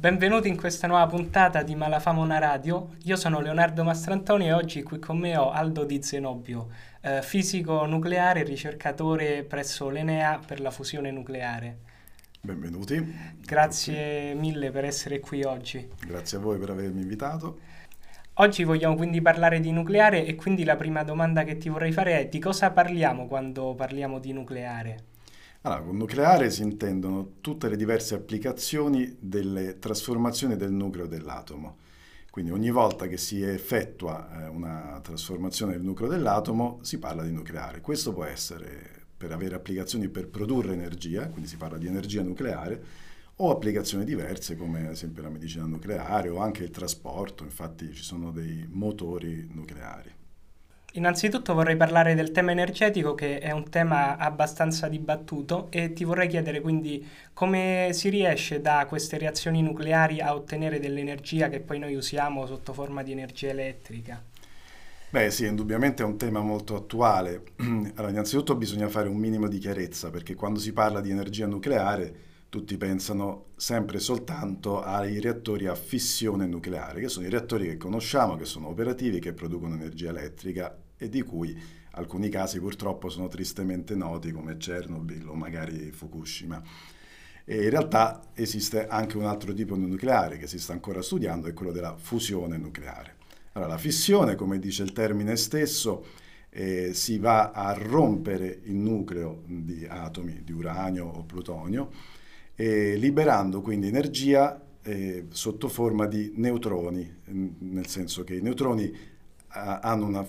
Benvenuti in questa nuova puntata di Malafamona Radio. Io sono Leonardo Mastrantoni e oggi qui con me ho Aldo Di Zenobio, fisico nucleare e ricercatore presso l'Enea per la fusione nucleare. Benvenuti. Grazie mille per essere qui oggi. Grazie a voi per avermi invitato. Oggi vogliamo quindi parlare di nucleare e quindi la prima domanda che ti vorrei fare è: di cosa parliamo quando parliamo di nucleare? Allora, con nucleare si intendono tutte le diverse applicazioni delle trasformazioni del nucleo dell'atomo. Quindi ogni volta che si effettua una trasformazione del nucleo dell'atomo si parla di nucleare. Questo può essere per avere applicazioni per produrre energia, quindi si parla di energia nucleare, o applicazioni diverse come ad esempio la medicina nucleare o anche il trasporto, infatti ci sono dei motori nucleari. Innanzitutto vorrei parlare del tema energetico, che è un tema abbastanza dibattuto, e ti vorrei chiedere quindi come si riesce da queste reazioni nucleari a ottenere dell'energia che poi noi usiamo sotto forma di energia elettrica. Beh sì, indubbiamente è un tema molto attuale. Allora, innanzitutto bisogna fare un minimo di chiarezza, perché quando si parla di energia nucleare tutti pensano sempre soltanto ai reattori a fissione nucleare, che sono i reattori che conosciamo, che sono operativi, che producono energia elettrica e di cui alcuni casi purtroppo sono tristemente noti, come Chernobyl o magari Fukushima. E in realtà esiste anche un altro tipo di nucleare che si sta ancora studiando, è quello della fusione nucleare. Allora, la fissione, come dice il termine stesso, si va a rompere il nucleo di atomi di uranio o plutonio, liberando quindi energia sotto forma di neutroni, nel senso che i neutroni hanno una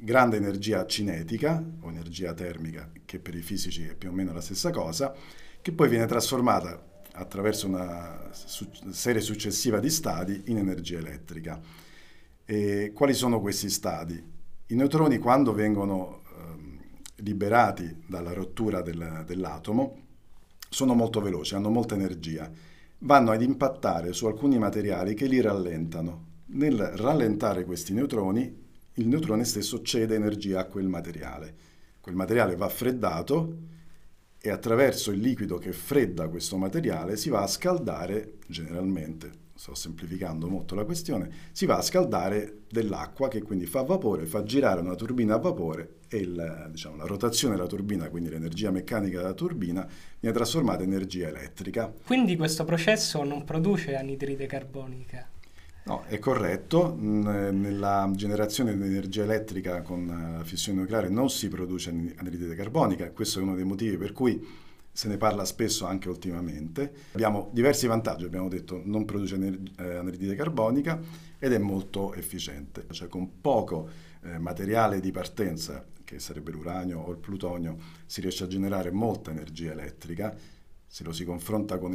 grande energia cinetica o energia termica, che per i fisici è più o meno la stessa cosa, che poi viene trasformata attraverso una serie successiva di stadi in energia elettrica. E quali sono questi stadi? I neutroni, quando vengono liberati dalla rottura dell'atomo, sono molto veloci, hanno molta energia, vanno ad impattare su alcuni materiali che li rallentano. Nel rallentare questi neutroni, il neutrone stesso cede energia a quel materiale va freddato e attraverso il liquido che fredda questo materiale si va a scaldare, generalmente, sto semplificando molto la questione, si va a scaldare dell'acqua, che quindi fa vapore, fa girare una turbina a vapore e la rotazione della turbina, quindi l'energia meccanica della turbina, viene trasformata in energia elettrica. Quindi questo processo non produce anidride carbonica? No, è corretto. Nella generazione di energia elettrica con la fissione nucleare non si produce anidride carbonica. Questo è uno dei motivi per cui se ne parla spesso anche ultimamente. Abbiamo diversi vantaggi, abbiamo detto, non produce anidride carbonica ed è molto efficiente. Cioè, con poco materiale di partenza, che sarebbe l'uranio o il plutonio, si riesce a generare molta energia elettrica. Se lo si confronta con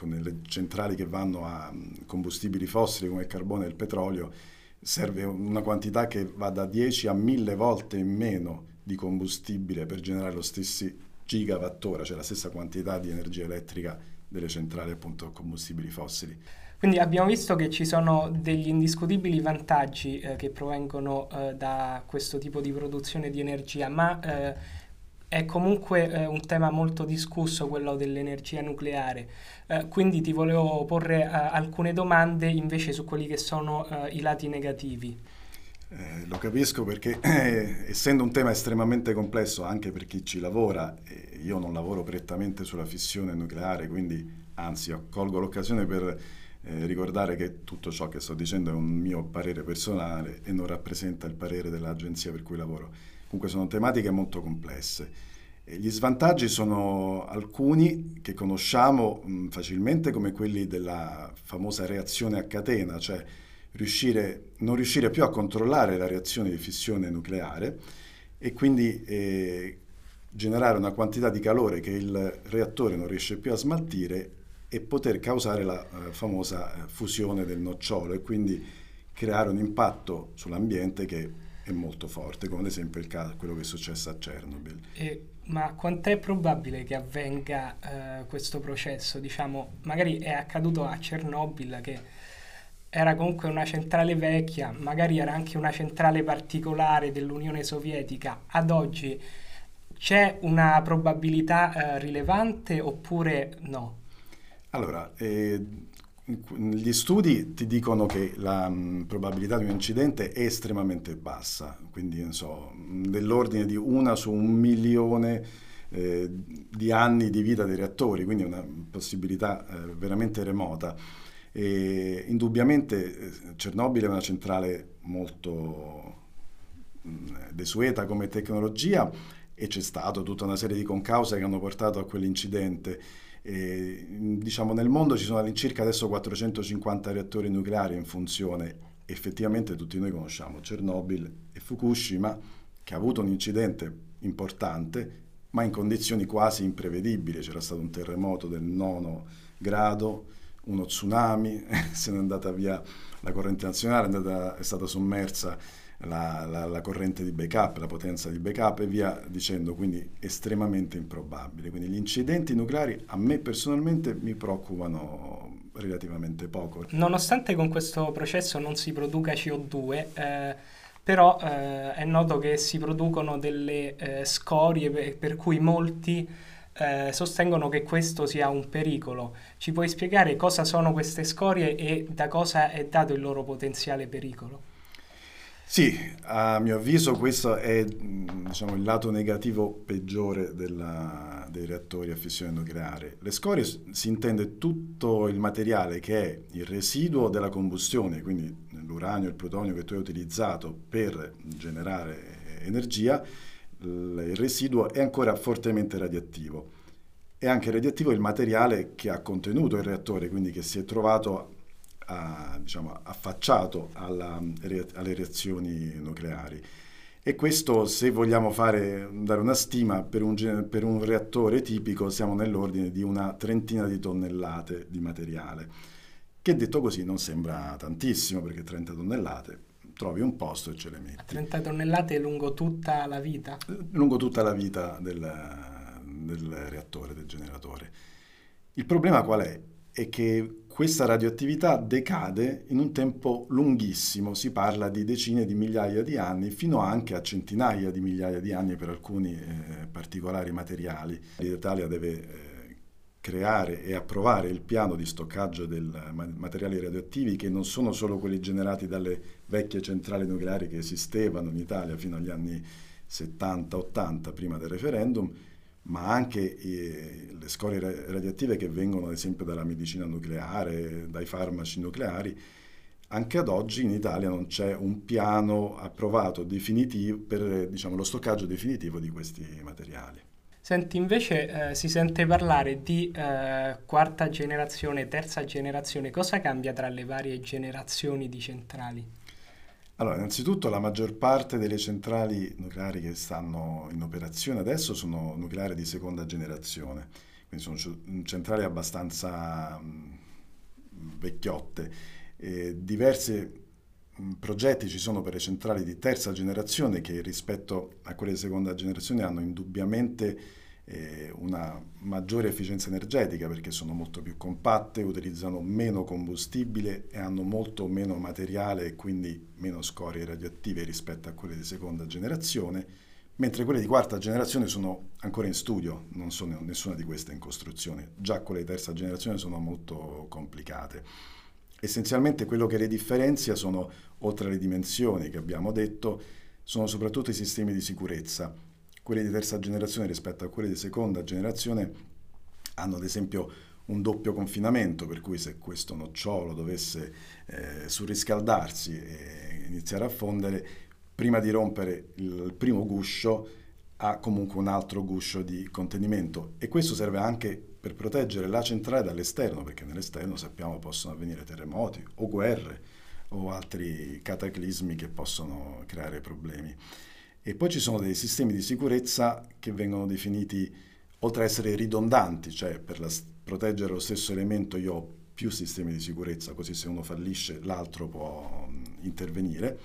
le centrali che vanno a combustibili fossili come il carbone e il petrolio, serve una quantità che va da 10 a 1000 volte in meno di combustibile per generare lo stesso gigawattora, cioè la stessa quantità di energia elettrica delle centrali appunto a combustibili fossili. Quindi abbiamo visto che ci sono degli indiscutibili vantaggi che provengono da questo tipo di produzione di energia, ma è comunque un tema molto discusso quello dell'energia nucleare. Quindi ti volevo porre alcune domande invece su quelli che sono i lati negativi. Lo capisco, perché essendo un tema estremamente complesso anche per chi ci lavora, io non lavoro prettamente sulla fissione nucleare, quindi anzi colgo l'occasione per ricordare che tutto ciò che sto dicendo è un mio parere personale e non rappresenta il parere dell'agenzia per cui lavoro. Comunque sono tematiche molto complesse. E gli svantaggi sono alcuni che conosciamo facilmente, come quelli della famosa reazione a catena, cioè non riuscire più a controllare la reazione di fissione nucleare e quindi generare una quantità di calore che il reattore non riesce più a smaltire e poter causare la famosa fusione del nocciolo e quindi creare un impatto sull'ambiente che è molto forte, come ad esempio quello che è successo a Chernobyl. Ma quant'è probabile che avvenga questo processo? Diciamo, magari è accaduto a Chernobyl, che era comunque una centrale vecchia, magari era anche una centrale particolare dell'Unione Sovietica. Ad oggi c'è una probabilità rilevante oppure no? Allora, gli studi ti dicono che la probabilità di un incidente è estremamente bassa, quindi non so, dell'ordine di 1 su 1.000.000 di anni di vita dei reattori, quindi una possibilità veramente remota. E indubbiamente Chernobyl è una centrale molto desueta come tecnologia e c'è stata tutta una serie di concause che hanno portato a quell'incidente. E, diciamo, nel mondo ci sono all'incirca adesso 450 reattori nucleari in funzione. Effettivamente tutti noi conosciamo Chernobyl e Fukushima, che ha avuto un incidente importante ma in condizioni quasi imprevedibili. C'era stato un terremoto del 9°, uno tsunami, se n'è andata via la corrente nazionale, è stata sommersa la corrente di backup, la potenza di backup e via dicendo, quindi estremamente improbabile. Quindi gli incidenti nucleari a me personalmente mi preoccupano relativamente poco. Nonostante con questo processo non si produca CO2, però è noto che si producono delle scorie per cui molti sostengono che questo sia un pericolo. Ci puoi spiegare cosa sono queste scorie e da cosa è dato il loro potenziale pericolo? Sì, a mio avviso questo è, diciamo, il lato negativo peggiore dei reattori a fissione nucleare. Le scorie si intende tutto il materiale che è il residuo della combustione, quindi l'uranio, il plutonio che tu hai utilizzato per generare energia, il residuo è ancora fortemente radioattivo. È anche radioattivo il materiale che ha contenuto il reattore, quindi che si è trovato diciamo, affacciato alle reazioni nucleari. E questo, se vogliamo dare una stima, per un reattore tipico siamo nell'ordine di una trentina di tonnellate di materiale, che detto così non sembra tantissimo, perché 30 tonnellate trovi un posto e ce le metti. 30 tonnellate lungo tutta la vita? Lungo tutta la vita del reattore, del generatore. Il problema qual è? È che questa radioattività decade in un tempo lunghissimo, si parla di decine di migliaia di anni, fino anche a centinaia di migliaia di anni per alcuni particolari materiali. L'Italia deve creare e approvare il piano di stoccaggio dei materiali radioattivi, che non sono solo quelli generati dalle vecchie centrali nucleari che esistevano in Italia fino agli anni 70-80, prima del referendum, ma anche le scorie radioattive che vengono ad esempio dalla medicina nucleare, dai farmaci nucleari. Anche ad oggi in Italia non c'è un piano approvato definitivo per, diciamo, lo stoccaggio definitivo di questi materiali. Senti, invece si sente parlare di quarta generazione, terza generazione. Cosa cambia tra le varie generazioni di centrali? Allora, innanzitutto la maggior parte delle centrali nucleari che stanno in operazione adesso sono nucleari di seconda generazione, quindi sono centrali abbastanza vecchiotte. Diversi progetti ci sono per le centrali di terza generazione che rispetto a quelle di seconda generazione hanno indubbiamente una maggiore efficienza energetica, perché sono molto più compatte, utilizzano meno combustibile e hanno molto meno materiale e quindi meno scorie radioattive rispetto a quelle di seconda generazione, mentre quelle di quarta generazione sono ancora in studio, non sono nessuna di queste in costruzione. Già quelle di terza generazione sono molto complicate. Essenzialmente quello che le differenzia sono, oltre alle dimensioni che abbiamo detto, sono soprattutto i sistemi di sicurezza. Quelle di terza generazione rispetto a quelle di seconda generazione hanno ad esempio un doppio confinamento, per cui se questo nocciolo dovesse surriscaldarsi e iniziare a fondere, prima di rompere il primo guscio ha comunque un altro guscio di contenimento, e questo serve anche per proteggere la centrale dall'esterno, perché nell'esterno sappiamo possono avvenire terremoti o guerre o altri cataclismi che possono creare problemi. E poi ci sono dei sistemi di sicurezza che vengono definiti, oltre a essere ridondanti, cioè per proteggere lo stesso elemento io ho più sistemi di sicurezza, così se uno fallisce l'altro può intervenire.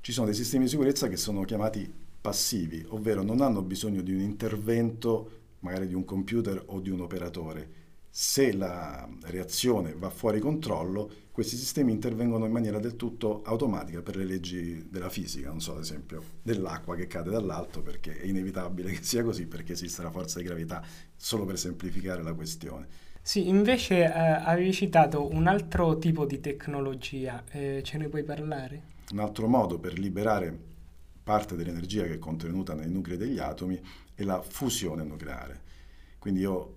Ci sono dei sistemi di sicurezza che sono chiamati passivi, ovvero non hanno bisogno di un intervento, magari di un computer o di un operatore. Se la reazione va fuori controllo, questi sistemi intervengono in maniera del tutto automatica per le leggi della fisica, non so, ad esempio dell'acqua che cade dall'alto, perché è inevitabile che sia così, perché esiste la forza di gravità, solo per semplificare la questione. Sì, invece avevi citato un altro tipo di tecnologia, ce ne puoi parlare? Un altro modo per liberare parte dell'energia che è contenuta nei nuclei degli atomi è la fusione nucleare. Quindi io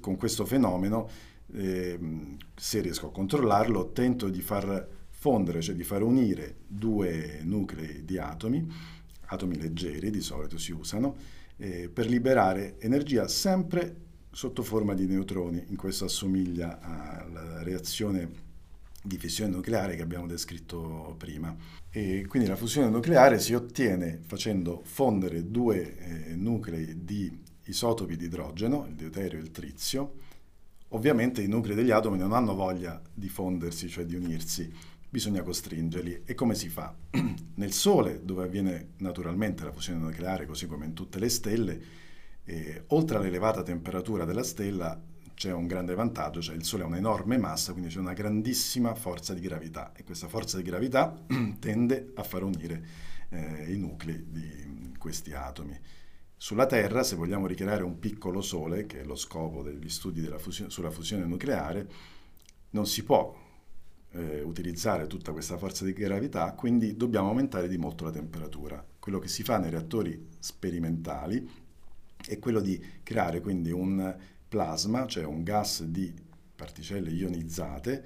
con questo fenomeno, se riesco a controllarlo, tento di far fondere, cioè di far unire due nuclei di atomi leggeri di solito si usano, per liberare energia sempre sotto forma di neutroni. In questo assomiglia alla reazione di fissione nucleare che abbiamo descritto prima. E quindi la fusione nucleare si ottiene facendo fondere due nuclei di isotopi di idrogeno, il deuterio e il trizio. Ovviamente i nuclei degli atomi non hanno voglia di fondersi, cioè di unirsi, bisogna costringerli. E come si fa? Nel Sole, dove avviene naturalmente la fusione nucleare, così come in tutte le stelle, oltre all'elevata temperatura della stella c'è un grande vantaggio, cioè il Sole ha un'enorme massa, quindi c'è una grandissima forza di gravità e questa forza di gravità tende a far unire i nuclei di questi atomi. Sulla Terra, se vogliamo ricreare un piccolo Sole, che è lo scopo degli studi sulla fusione nucleare, non si può utilizzare tutta questa forza di gravità, quindi dobbiamo aumentare di molto la temperatura. Quello che si fa nei reattori sperimentali è quello di creare quindi un plasma, cioè un gas di particelle ionizzate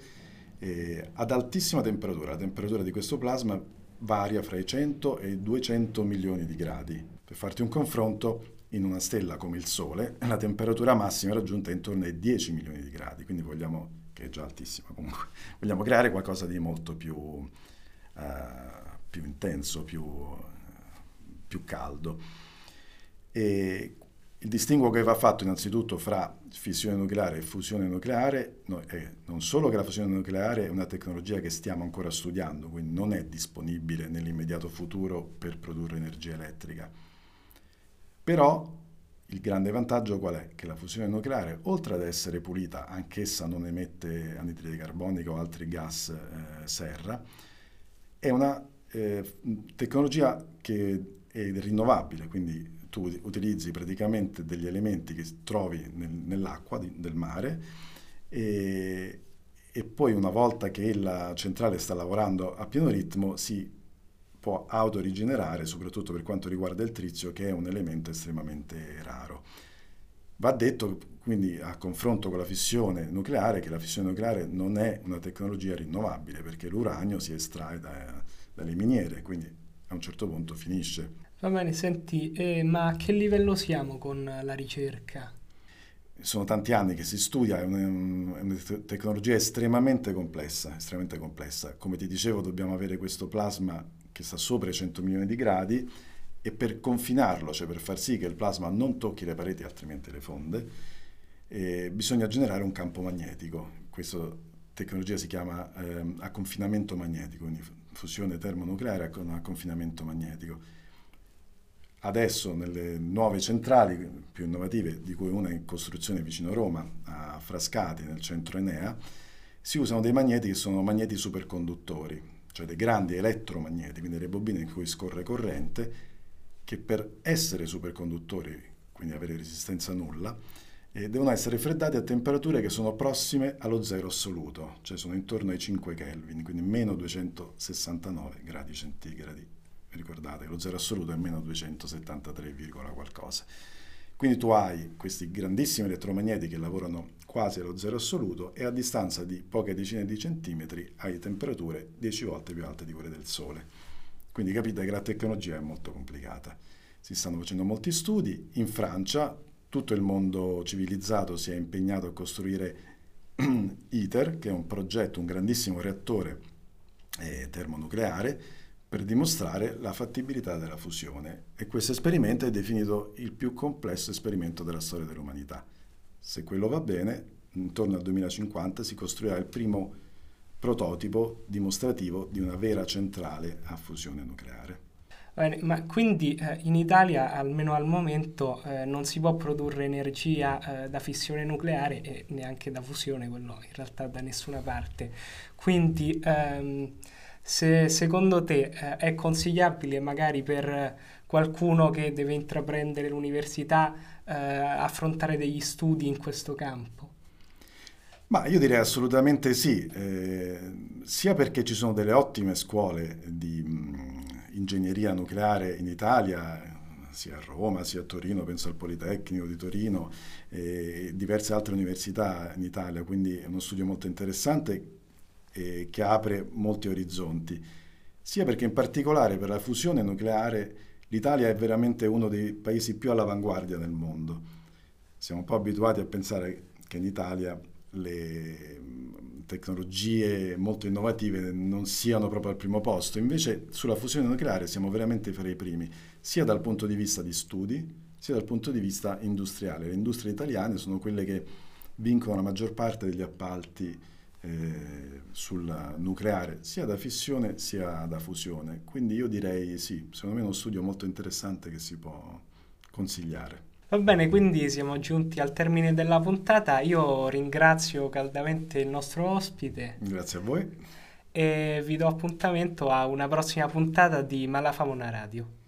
ad altissima temperatura. La temperatura di questo plasma varia fra i 100 e i 200 milioni di gradi. Per farti un confronto, in una stella come il Sole la temperatura massima raggiunta è intorno ai 10 milioni di gradi, quindi vogliamo, che è già altissima comunque, vogliamo creare qualcosa di molto più intenso, più caldo. E il distinguo che va fatto innanzitutto fra fissione nucleare e fusione nucleare è non solo che la fusione nucleare è una tecnologia che stiamo ancora studiando, quindi non è disponibile nell'immediato futuro per produrre energia elettrica, però il grande vantaggio qual è? Che la fusione nucleare, oltre ad essere pulita, anch'essa non emette anidride carbonica o altri gas serra, è una tecnologia che è rinnovabile, quindi tu utilizzi praticamente degli elementi che trovi nell'acqua del mare e poi, una volta che la centrale sta lavorando a pieno ritmo, si può autorigenerare, soprattutto per quanto riguarda il trizio, che è un elemento estremamente raro. Va detto quindi, a confronto con la fissione nucleare, che la fissione nucleare non è una tecnologia rinnovabile, perché l'uranio si estrae dalle miniere, quindi a un certo punto finisce. Va bene, senti, ma a che livello siamo con la ricerca? Sono tanti anni che si studia, è una tecnologia estremamente complessa. Come ti dicevo, dobbiamo avere questo plasma che sta sopra i 100 milioni di gradi e per confinarlo, cioè per far sì che il plasma non tocchi le pareti, altrimenti le fonde, bisogna generare un campo magnetico. Questa tecnologia si chiama a confinamento magnetico, quindi fusione termonucleare con a confinamento magnetico. Adesso nelle nuove centrali più innovative, di cui una in costruzione vicino Roma, a Frascati, nel centro Enea, si usano dei magneti che sono magneti superconduttori, cioè dei grandi elettromagneti, quindi delle bobine in cui scorre corrente, che per essere superconduttori, quindi avere resistenza nulla, devono essere freddati a temperature che sono prossime allo zero assoluto, cioè sono intorno ai 5 Kelvin, quindi meno 269 gradi centigradi. Ricordate, lo zero assoluto è meno 273, qualcosa. Quindi tu hai questi grandissimi elettromagneti che lavorano quasi allo zero assoluto e a distanza di poche decine di centimetri hai temperature 10 volte più alte di quelle del Sole. Quindi capite che la tecnologia è molto complicata. Si stanno facendo molti studi. In Francia tutto il mondo civilizzato si è impegnato a costruire ITER, che è un progetto, un grandissimo reattore termonucleare, per dimostrare la fattibilità della fusione, e questo esperimento è definito il più complesso esperimento della storia dell'umanità. Se quello va bene, intorno al 2050 si costruirà il primo prototipo dimostrativo di una vera centrale a fusione nucleare. Bene, ma quindi in Italia, almeno al momento, non si può produrre energia da fissione nucleare e neanche da fusione, quello in realtà da nessuna parte. Quindi se secondo te è consigliabile, magari per qualcuno che deve intraprendere l'università, affrontare degli studi in questo campo? Ma io direi assolutamente sì, sia perché ci sono delle ottime scuole di ingegneria nucleare in Italia, sia a Roma, sia a Torino, penso al Politecnico di Torino e diverse altre università in Italia, quindi è uno studio molto interessante e che apre molti orizzonti, sia perché in particolare per la fusione nucleare l'Italia è veramente uno dei paesi più all'avanguardia del mondo. Siamo un po' abituati a pensare che in Italia le tecnologie molto innovative non siano proprio al primo posto, invece sulla fusione nucleare siamo veramente fra i primi, sia dal punto di vista di studi, sia dal punto di vista industriale. Le industrie italiane sono quelle che vincono la maggior parte degli appalti sul nucleare, sia da fissione sia da fusione, quindi io direi sì, secondo me è uno studio molto interessante che si può consigliare. Va bene, quindi siamo giunti al termine della puntata. Io ringrazio caldamente il nostro ospite. Grazie a voi. E vi do appuntamento a una prossima puntata di Malafamona Radio.